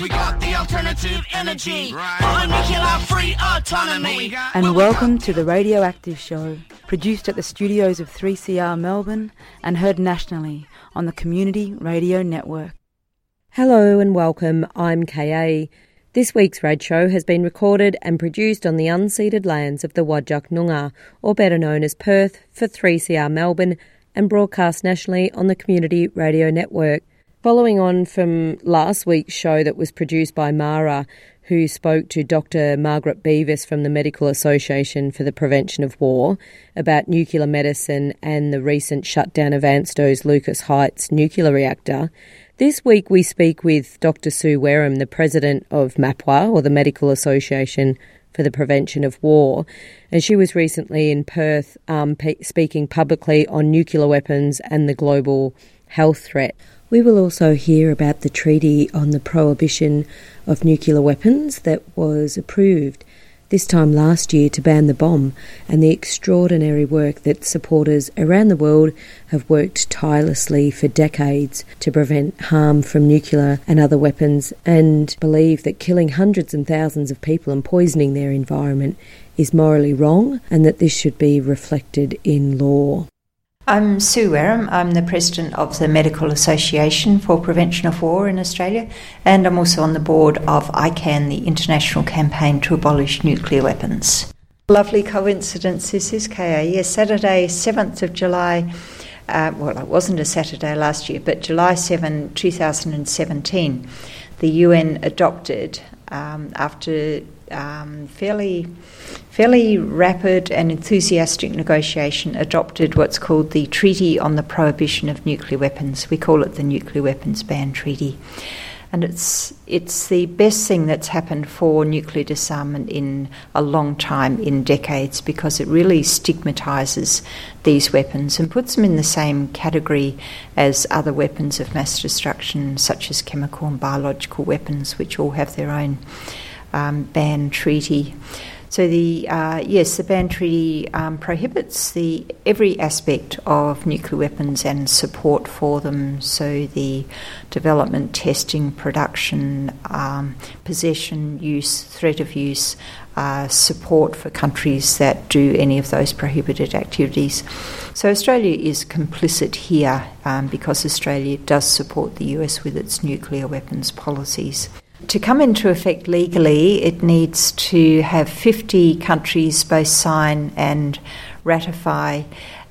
we got the alternative energy for nuclear free autonomy. And welcome to the Radioactive Show, produced at the studios of 3CR Melbourne and heard nationally on the Community Radio Network. Hello and welcome, I'm KA. This week's Rad Show has been recorded and produced on the unceded lands of the Whadjuk Noongar, or better known as Perth, for 3CR Melbourne, and broadcast nationally on the Community Radio Network. Following on from last week's show that was produced by Mara, who spoke to Dr. Margaret Beavis from the Medical Association for the Prevention of War about nuclear medicine and the recent shutdown of Ansto's Lucas Heights nuclear reactor, this week we speak with Dr. Sue Wareham, the president of MAPWA, or the Medical Association for the Prevention of War, and she was recently in Perth speaking publicly on nuclear weapons and the global health threat. We will also hear about the Treaty on the Prohibition of Nuclear Weapons that was approved this time last year to ban the bomb, and the extraordinary work that supporters around the world have worked tirelessly for decades to prevent harm from nuclear and other weapons, and believe that killing hundreds and thousands of people and poisoning their environment is morally wrong, and that this should be reflected in law. I'm Sue Wareham. I'm the President of the Medical Association for Prevention of War in Australia, and I'm also on the board of ICAN, the International Campaign to Abolish Nuclear Weapons. Lovely coincidence this is, KA. Yes, Saturday 7th of July, well, it wasn't a Saturday last year, but July 7, 2017, the UN adopted, after fairly rapid and enthusiastic negotiation, adopted what's called the Treaty on the Prohibition of Nuclear Weapons. We call it the Nuclear Weapons Ban Treaty. And it's the best thing that's happened for nuclear disarmament in a long time, in decades, because it really stigmatises these weapons and puts them in the same category as other weapons of mass destruction, such as chemical and biological weapons, which all have their own ban treaty. So the ban treaty prohibits every aspect of nuclear weapons and support for them. So the development, testing, production, possession, use, threat of use, support for countries that do any of those prohibited activities. So Australia is complicit here because Australia does support the US with its nuclear weapons policies. To come into effect legally, it needs to have 50 countries both sign and ratify.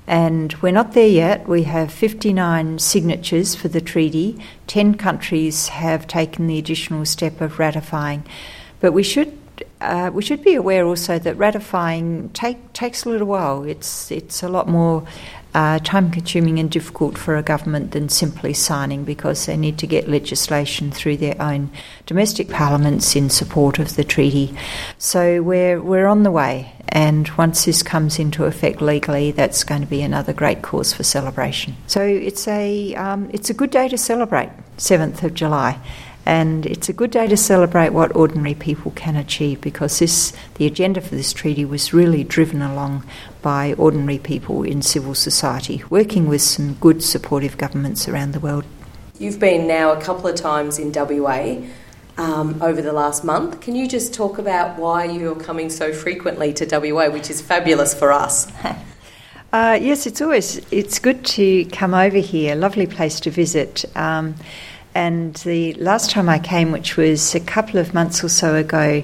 And we're not there yet. We have 59 signatures for the treaty. 10 countries have taken the additional step of ratifying. But we should be aware also that ratifying takes a little while. It's a lot more time-consuming and difficult for a government than simply signing, because they need to get legislation through their own domestic parliaments in support of the treaty. So we're on the way, and once this comes into effect legally, that's going to be another great cause for celebration. So it's a good day to celebrate, 7th of July. And it's a good day to celebrate what ordinary people can achieve, because the agenda for this treaty was really driven along by ordinary people in civil society, working with some good supportive governments around the world. You've been now a couple of times in WA over the last month. Can you just talk about why you're coming so frequently to WA, which is fabulous for us? Yes, it's good to come over here. Lovely place to visit. And the last time I came, which was a couple of months or so ago,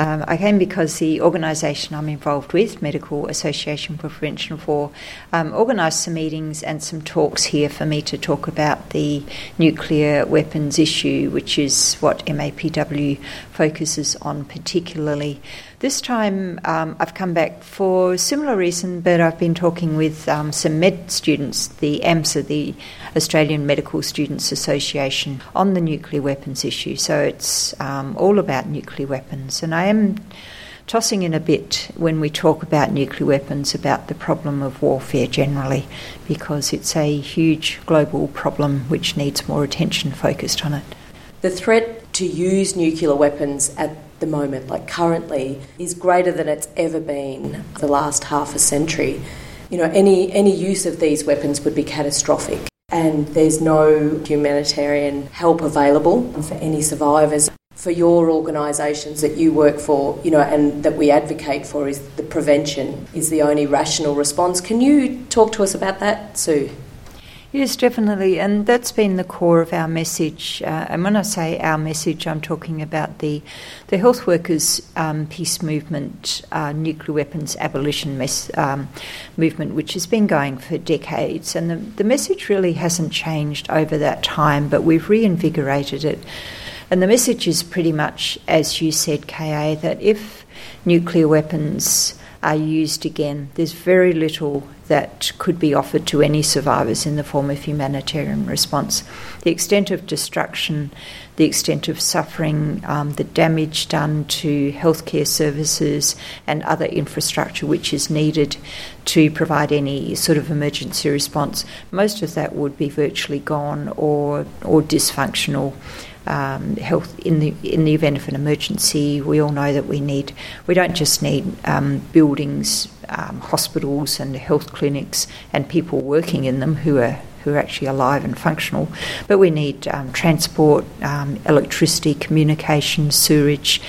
I came because the organisation I'm involved with, Medical Association for Prevention of War, organised some meetings and some talks here for me to talk about the nuclear weapons issue, which is what MAPW focuses on particularly. This time I've come back for a similar reason, but I've been talking with some med students, the AMSA, the Australian Medical Students Association, on the nuclear weapons issue. So it's all about nuclear weapons. And I am tossing in a bit when we talk about nuclear weapons, about the problem of warfare generally, because it's a huge global problem which needs more attention focused on it. The threat to use nuclear weapons at the moment, like currently, is greater than it's ever been the last half a century. You know, any use of these weapons would be catastrophic, and there's no humanitarian help available for any survivors. for your organisations that you work for, you know, and that we advocate for is the prevention is the only rational response. Can you talk to us about that, Sue? Yes, definitely, and that's been the core of our message. And when I say our message, I'm talking about the health workers' peace movement, nuclear weapons abolition movement, which has been going for decades. And the message really hasn't changed over that time, but we've reinvigorated it. And the message is pretty much, as you said, KA, that if nuclear weapons are used again, there's very little that could be offered to any survivors in the form of humanitarian response. The extent of destruction, the extent of suffering, the damage done to healthcare services and other infrastructure which is needed to provide any sort of emergency response, most of that would be virtually gone or dysfunctional. Health in the event of an emergency, we all know that we don't just need buildings, hospitals, and health clinics, and people working in them who are actually alive and functional, but we need transport, electricity, communication, sewerage,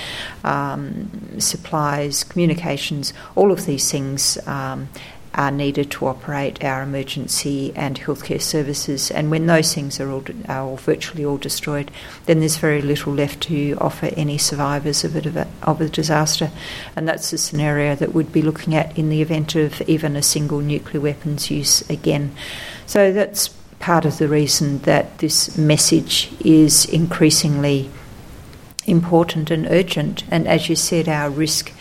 supplies, communications. All of these things are needed to operate our emergency and healthcare services, and when those things are all virtually all destroyed, then there's very little left to offer any survivors of a disaster, and that's the scenario that we'd be looking at in the event of even a single nuclear weapons use again. So that's part of the reason that this message is increasingly important and urgent, and as you said, our risk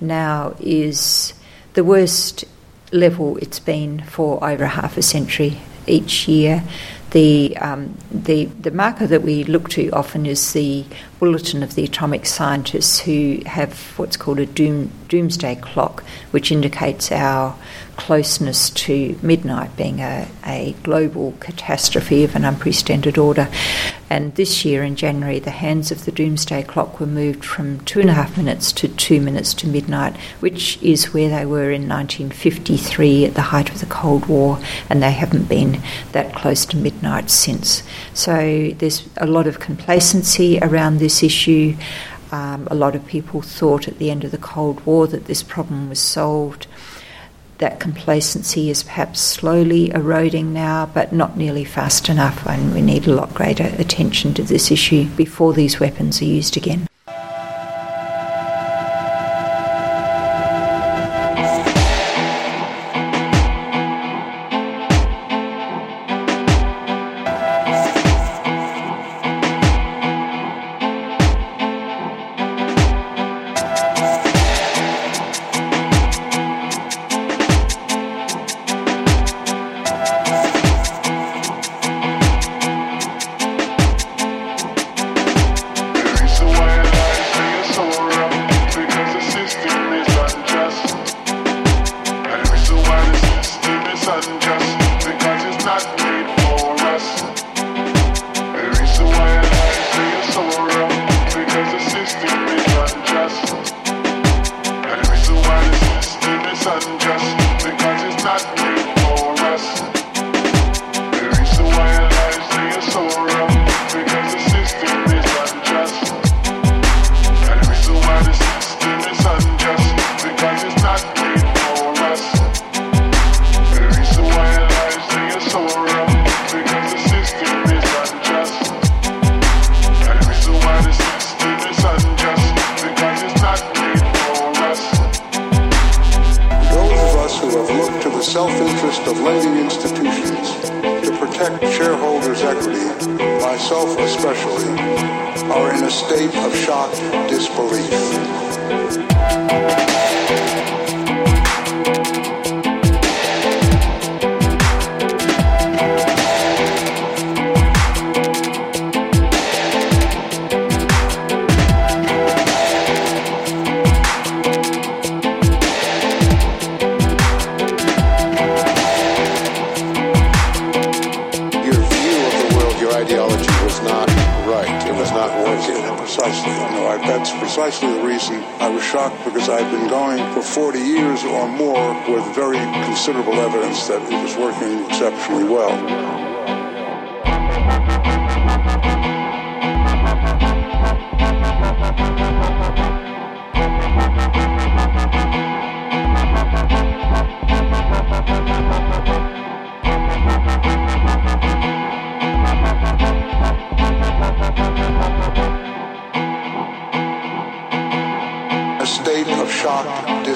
now is the worst level it's been for over half a century. Each year, the marker that we look to often is the bulletin of the atomic scientists, who have what's called a doomsday clock, which indicates our closeness to midnight being a global catastrophe of an unprecedented order. And this year in January, the hands of the doomsday clock were moved from 2.5 minutes to 2 minutes to midnight, which is where they were in 1953 at the height of the Cold War, and they haven't been that close to midnight since. So there's a lot of complacency around this issue. A lot of people thought at the end of the Cold War that this problem was solved. That complacency is perhaps slowly eroding now, but not nearly fast enough, and we need a lot greater attention to this issue before these weapons are used again.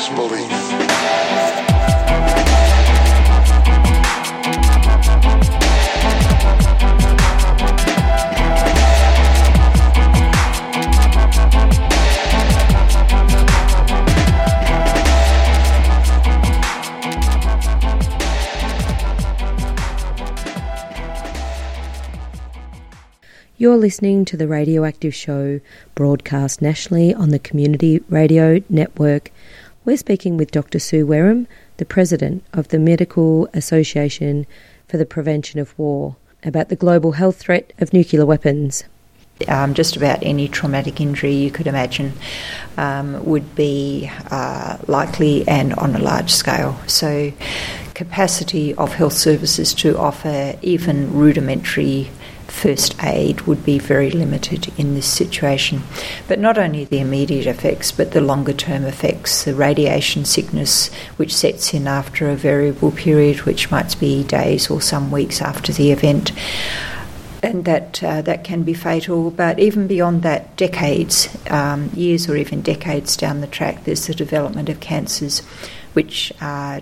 disbelief. You're listening to The Radioactive Show, broadcast nationally on the Community Radio Network. We're speaking with Dr. Sue Wareham, the President of the Medical Association for the Prevention of War, about the global health threat of nuclear weapons. Just about any traumatic injury you could imagine would be likely and on a large scale. So capacity of health services to offer even rudimentary first aid would be very limited in this situation. But not only the immediate effects, but the longer-term effects, the radiation sickness which sets in after a variable period, which might be days or some weeks after the event, and that can be fatal. But even beyond that, decades, years or even decades down the track, there's the development of cancers which are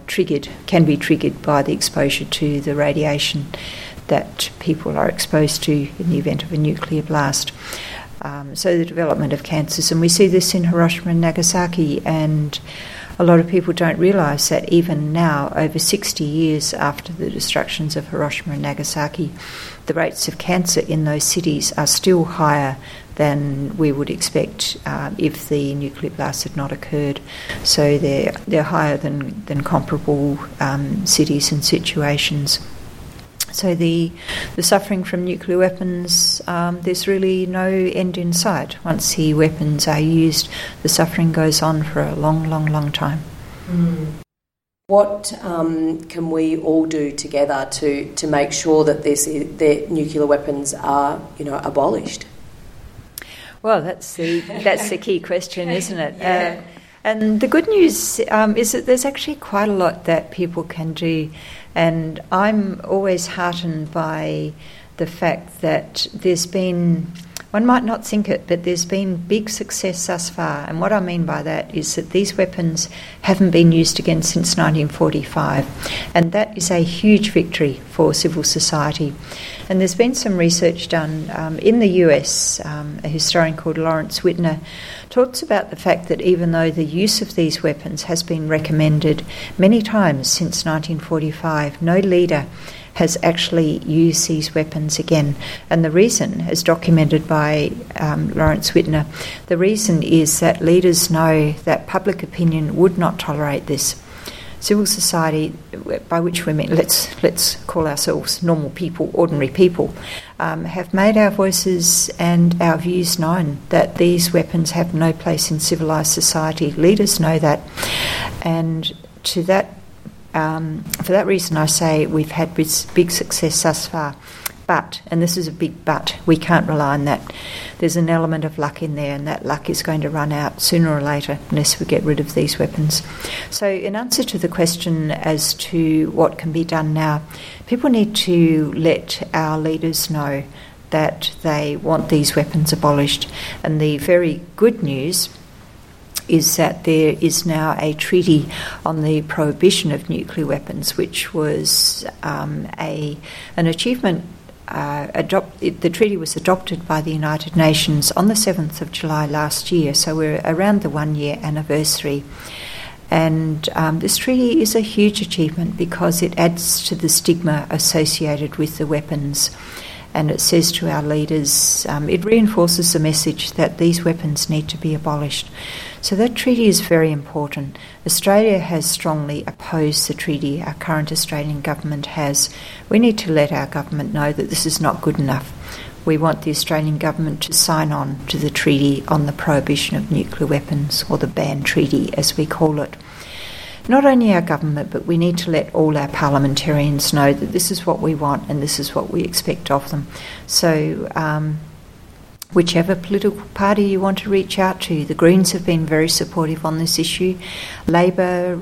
can be triggered by the exposure to the radiation that people are exposed to in the event of a nuclear blast. So the development of cancers, and we see this in Hiroshima and Nagasaki, and a lot of people don't realise that even now, over 60 years after the destructions of Hiroshima and Nagasaki, the rates of cancer in those cities are still higher than we would expect if the nuclear blast had not occurred. So they're higher than comparable cities and situations. So the suffering from nuclear weapons, there's really no end in sight. Once the weapons are used, the suffering goes on for a long, long, long time. Mm. What can we all do together to make sure that the nuclear weapons are, abolished? Well, that's the key question, isn't it? Yeah. And the good news is that there's actually quite a lot that people can do. And I'm always heartened by the fact that there's been, one might not think it, but there's been big success thus far. And what I mean by that is that these weapons haven't been used again since 1945. And that is a huge victory for civil society. And there's been some research done in the US. A historian called Lawrence Wittner talks about the fact that even though the use of these weapons has been recommended many times since 1945, no leader has actually used these weapons again. And the reason, as documented by Lawrence Wittner, the reason is that leaders know that public opinion would not tolerate this. Civil society, by which we mean, let's call ourselves normal people, ordinary people, have made our voices and our views known that these weapons have no place in civilised society. Leaders know that. And to that, for that reason, I say we've had big success thus far. But, and this is a big but, we can't rely on that. There's an element of luck in there, and that luck is going to run out sooner or later unless we get rid of these weapons. So in answer to the question as to what can be done now, people need to let our leaders know that they want these weapons abolished. And the very good news is that there is now a treaty on the prohibition of nuclear weapons, which was an achievement. The treaty was adopted by the United Nations on the 7th of July last year, so we're around the one-year anniversary. And this treaty is a huge achievement because it adds to the stigma associated with the weapons. And it says to our leaders, it reinforces the message that these weapons need to be abolished. So that treaty is very important. Australia has strongly opposed the treaty, our current Australian government has. We need to let our government know that this is not good enough. We want the Australian government to sign on to the treaty on the prohibition of nuclear weapons, or the Ban Treaty as we call it. Not only our government, but we need to let all our parliamentarians know that this is what we want and this is what we expect of them. So whichever political party you want to reach out to. The Greens have been very supportive on this issue. Labor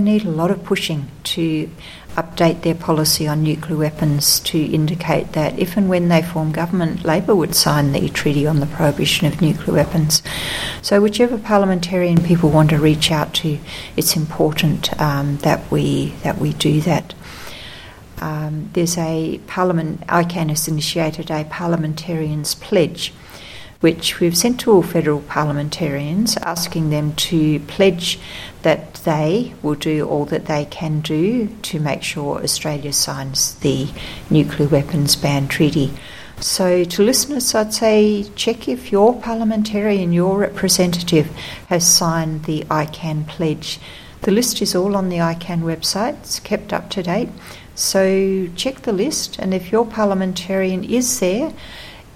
need a lot of pushing to update their policy on nuclear weapons to indicate that if and when they form government, Labor would sign the Treaty on the Prohibition of Nuclear Weapons. So whichever parliamentarian people want to reach out to, it's important that we do that. There's a Parliament, ICAN has initiated a Parliamentarians' Pledge, which we've sent to all federal parliamentarians, asking them to pledge that they will do all that they can do to make sure Australia signs the Nuclear Weapons Ban Treaty. So to listeners, I'd say check if your parliamentarian, your representative, has signed the ICAN Pledge. The list is all on the ICAN website, it's kept up to date. So check the list, and if your parliamentarian is there,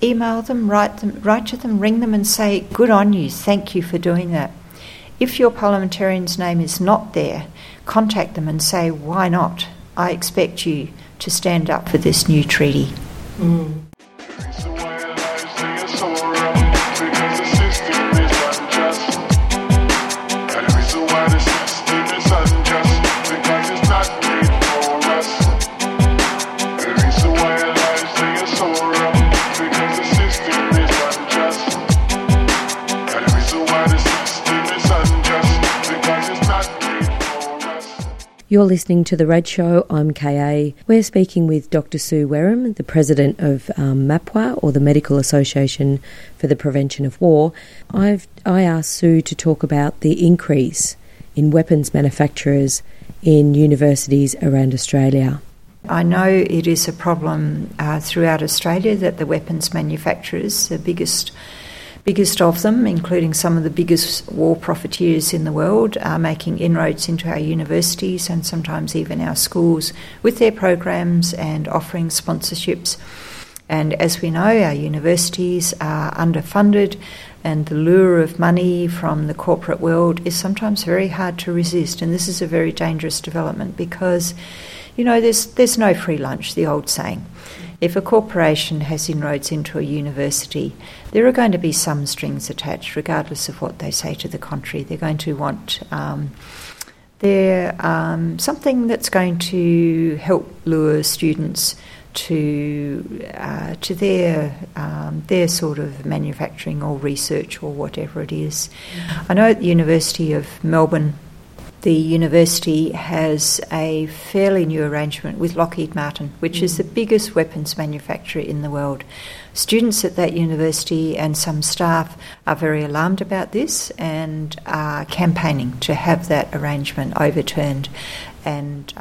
email them, write to them, ring them and say, good on you, thank you for doing that. If your parliamentarian's name is not there, contact them and say, why not? I expect you to stand up for this new treaty. Mm. You're listening to The Red Show, I'm KA. We're speaking with Dr Sue Wareham, the President of MAPWA, or the Medical Association for the Prevention of War. I asked Sue to talk about the increase in weapons manufacturers in universities around Australia. I know it is a problem throughout Australia that the weapons manufacturers, the biggest of them, including some of the biggest war profiteers in the world, are making inroads into our universities and sometimes even our schools with their programs and offering sponsorships. And as we know, our universities are underfunded, and the lure of money from the corporate world is sometimes very hard to resist. And this is a very dangerous development because, you know, there's no free lunch, the old saying. If a corporation has inroads into a university, there are going to be some strings attached, regardless of what they say to the contrary. They're going to want something that's going to help lure students to their sort of manufacturing or research or whatever it is. I know at the University of Melbourne, the university has a fairly new arrangement with Lockheed Martin, which is the biggest weapons manufacturer in the world. Students at that university and some staff are very alarmed about this and are campaigning to have that arrangement overturned. And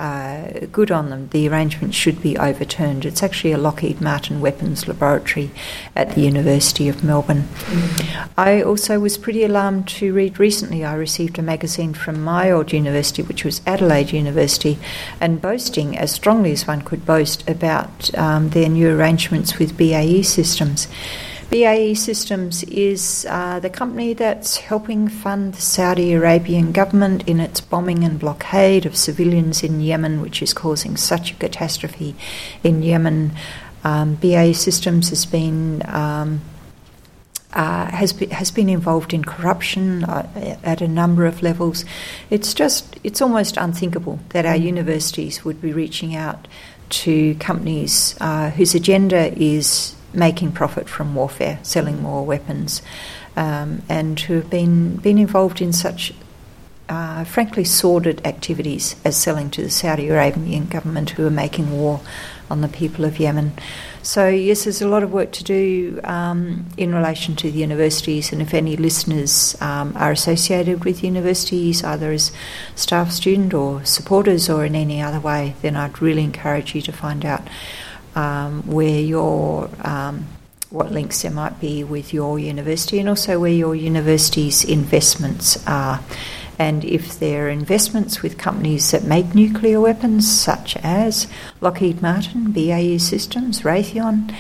good on them, the arrangement should be overturned. It's actually a Lockheed Martin weapons laboratory at the University of Melbourne. Mm-hmm. I also was pretty alarmed to read recently, I received a magazine from my old university, which was Adelaide University, and boasting as strongly as one could boast about their new arrangements with BAE Systems. BAE Systems is the company that's helping fund the Saudi Arabian government in its bombing and blockade of civilians in Yemen, which is causing such a catastrophe in Yemen. BAE Systems has been has been involved in corruption at a number of levels. It's almost unthinkable that our universities would be reaching out to companies whose agenda is making profit from warfare, selling more weapons, and who have been involved in such, frankly, sordid activities as selling to the Saudi Arabian government, who are making war on the people of Yemen. So, yes, there's a lot of work to do in relation to the universities, and if any listeners are associated with universities, either as staff, student or supporters or in any other way, then I'd really encourage you to find out where your what links there might be with your university, and also where your university's investments are. And if there are investments with companies that make nuclear weapons, such as Lockheed Martin, BAE Systems, Raytheon,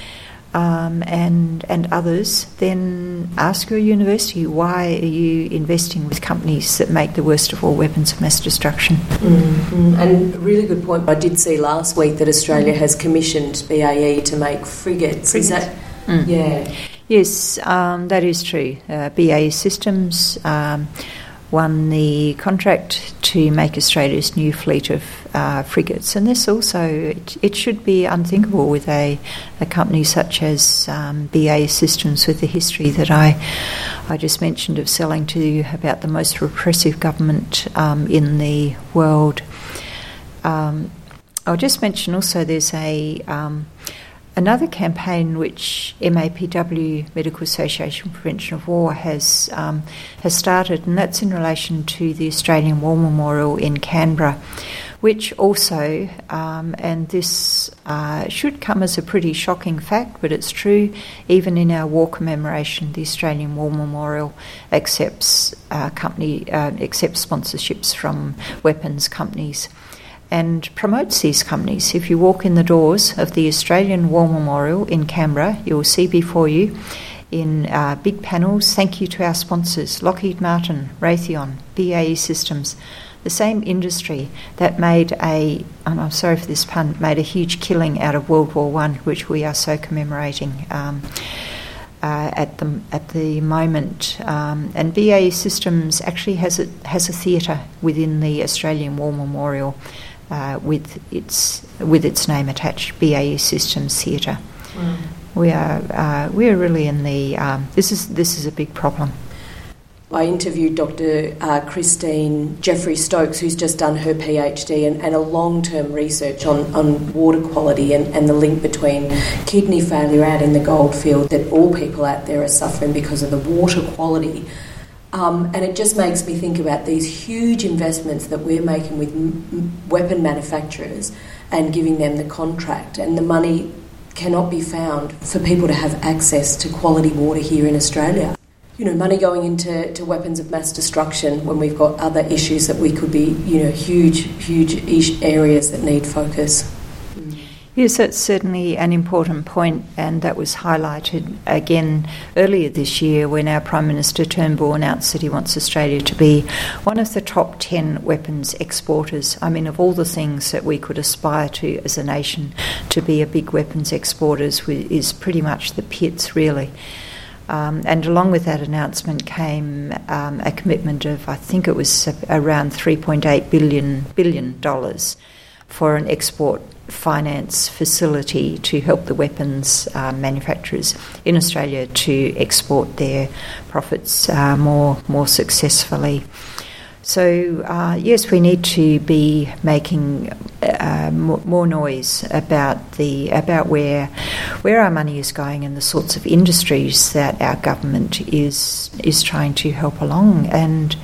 and others, then ask your university, why are you investing with companies that make the worst of all weapons of mass destruction? Mm-hmm. And a really good point I did see last week, that Australia has commissioned BAE to make frigates. Is that Mm. Yeah. Yes, that is true. BAE Systems won the contract to make Australia's new fleet of frigates, and this also, it should be unthinkable with a company such as BAE Systems, with the history that I just mentioned of selling to about the most repressive government in the world. I'll just mention also there's another campaign which MAPW, Medical Association Prevention of War, has started, and that's in relation to the Australian War Memorial in Canberra, which also, and this should come as a pretty shocking fact, but it's true, even in our war commemoration, the Australian War Memorial accepts accepts sponsorships from weapons companies and promotes these companies. If you walk in the doors of the Australian War Memorial in Canberra, you'll see before you in big panels, thank you to our sponsors, Lockheed Martin, Raytheon, BAE Systems, the same industry that made a huge killing out of World War I, which we are so commemorating at the moment, and BAE Systems actually has a theatre within the Australian War Memorial with its name attached, BAE Systems Theatre. Mm. We are really in the this is a big problem. I interviewed Dr. Christine Jeffrey-Stokes, who's just done her PhD and a long-term research on water quality and the link between kidney failure out in the goldfield, that all people out there are suffering because of the water quality. And it just makes me think about these huge investments that we're making with weapon manufacturers and giving them the contract, and the money cannot be found for people to have access to quality water here in Australia. You know, money going into weapons of mass destruction when we've got other issues that we could be, you know, huge areas that need focus. Yes, that's certainly an important point, and that was highlighted again earlier this year when our Prime Minister Turnbull announced that he wants Australia to be one of the top 10 weapons exporters. I mean, of all the things that we could aspire to as a nation, to be a big weapons exporter is pretty much the pits, really. And along with that announcement came a commitment of, I think it was around $3.8 billion for an export finance facility to help the weapons manufacturers in Australia to export their profits more successfully. So, yes, we need to be making more noise about where our money is going and the sorts of industries that our government is trying to help along. And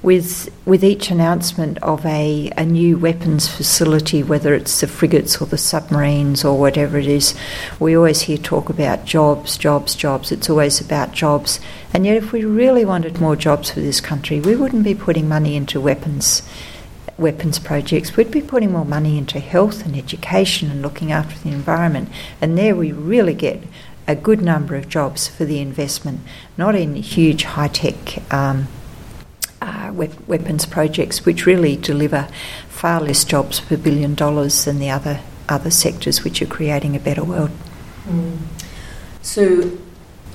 with each announcement of a new weapons facility, whether it's the frigates or the submarines or whatever it is, we always hear talk about jobs. It's always about jobs. And yet if we really wanted more jobs for this country, we wouldn't be putting money into weapons projects. We'd be putting more money into health and education and looking after the environment. And there we really get a good number of jobs for the investment, not in huge high-tech weapons projects, which really deliver far less jobs per $1 billion than the other sectors which are creating a better world. Mm. So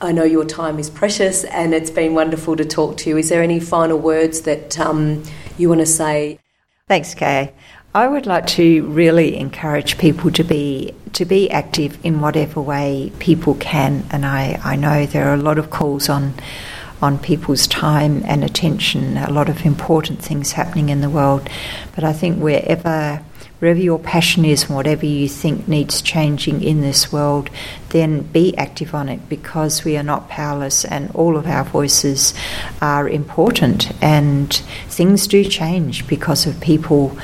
I know your time is precious and it's been wonderful to talk to you. Is there any final words that you want to say? Thanks, Kay. I would like to really encourage people to be active in whatever way people can, and I know there are a lot of calls on people's time and attention, a lot of important things happening in the world. But I think wherever your passion is and whatever you think needs changing in this world, then be active on it, because we are not powerless and all of our voices are important, and things do change because of people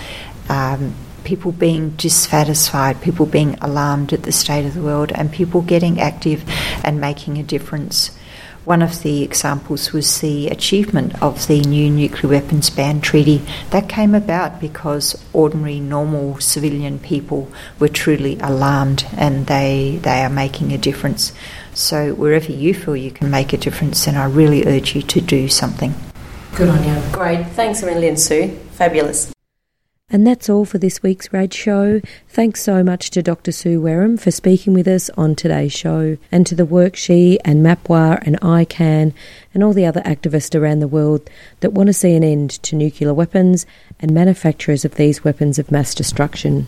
being dissatisfied, people being alarmed at the state of the world, and people getting active and making a difference. One of the examples was the achievement of the new nuclear weapons ban treaty. That came about because ordinary, normal civilian people were truly alarmed, and they are making a difference. So wherever you feel you can make a difference, then I really urge you to do something. Good on you. Great. Thanks, Emily and Sue. Fabulous. And that's all for this week's RAD show. Thanks so much to Dr. Sue Wareham for speaking with us on today's show, and to the work she and MAPWA and ICAN and all the other activists around the world that want to see an end to nuclear weapons and manufacturers of these weapons of mass destruction.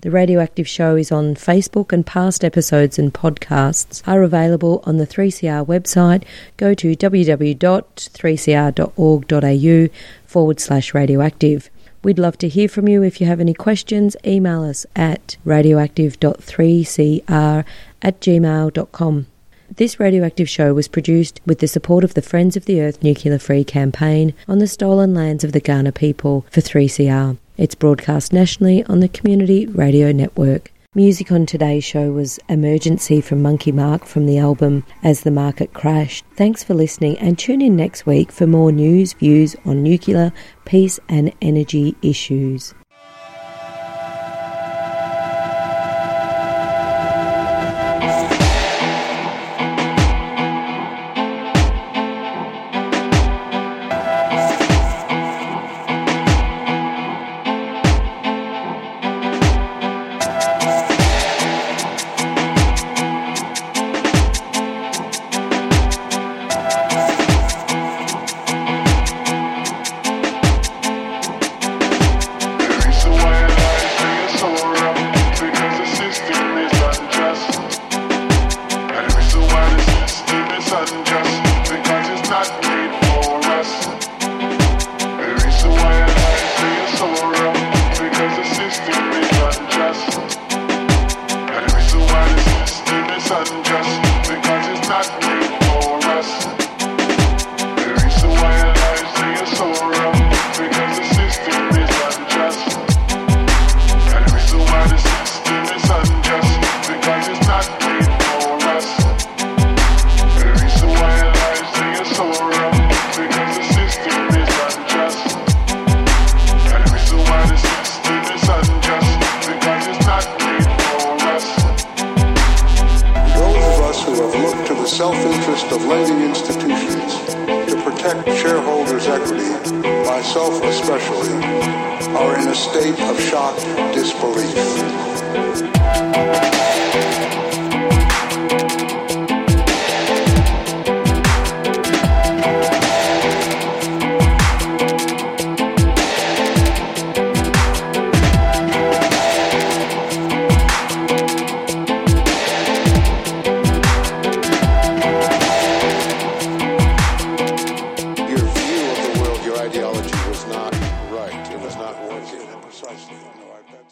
The Radioactive Show is on Facebook, and past episodes and podcasts are available on the 3CR website. Go to www.3cr.org.au/radioactive. We'd love to hear from you. If you have any questions, email us at radioactive.3cr@gmail.com. This Radioactive Show was produced with the support of the Friends of the Earth Nuclear Free Campaign on the stolen lands of the Kaurna people for 3CR. It's broadcast nationally on the Community Radio Network. Music on today's show was Emergency from Monkey Mark from the album As the Market Crashed. Thanks for listening, and tune in next week for more news, views on nuclear, peace and energy issues. Especially, are in a state of shocked disbelief.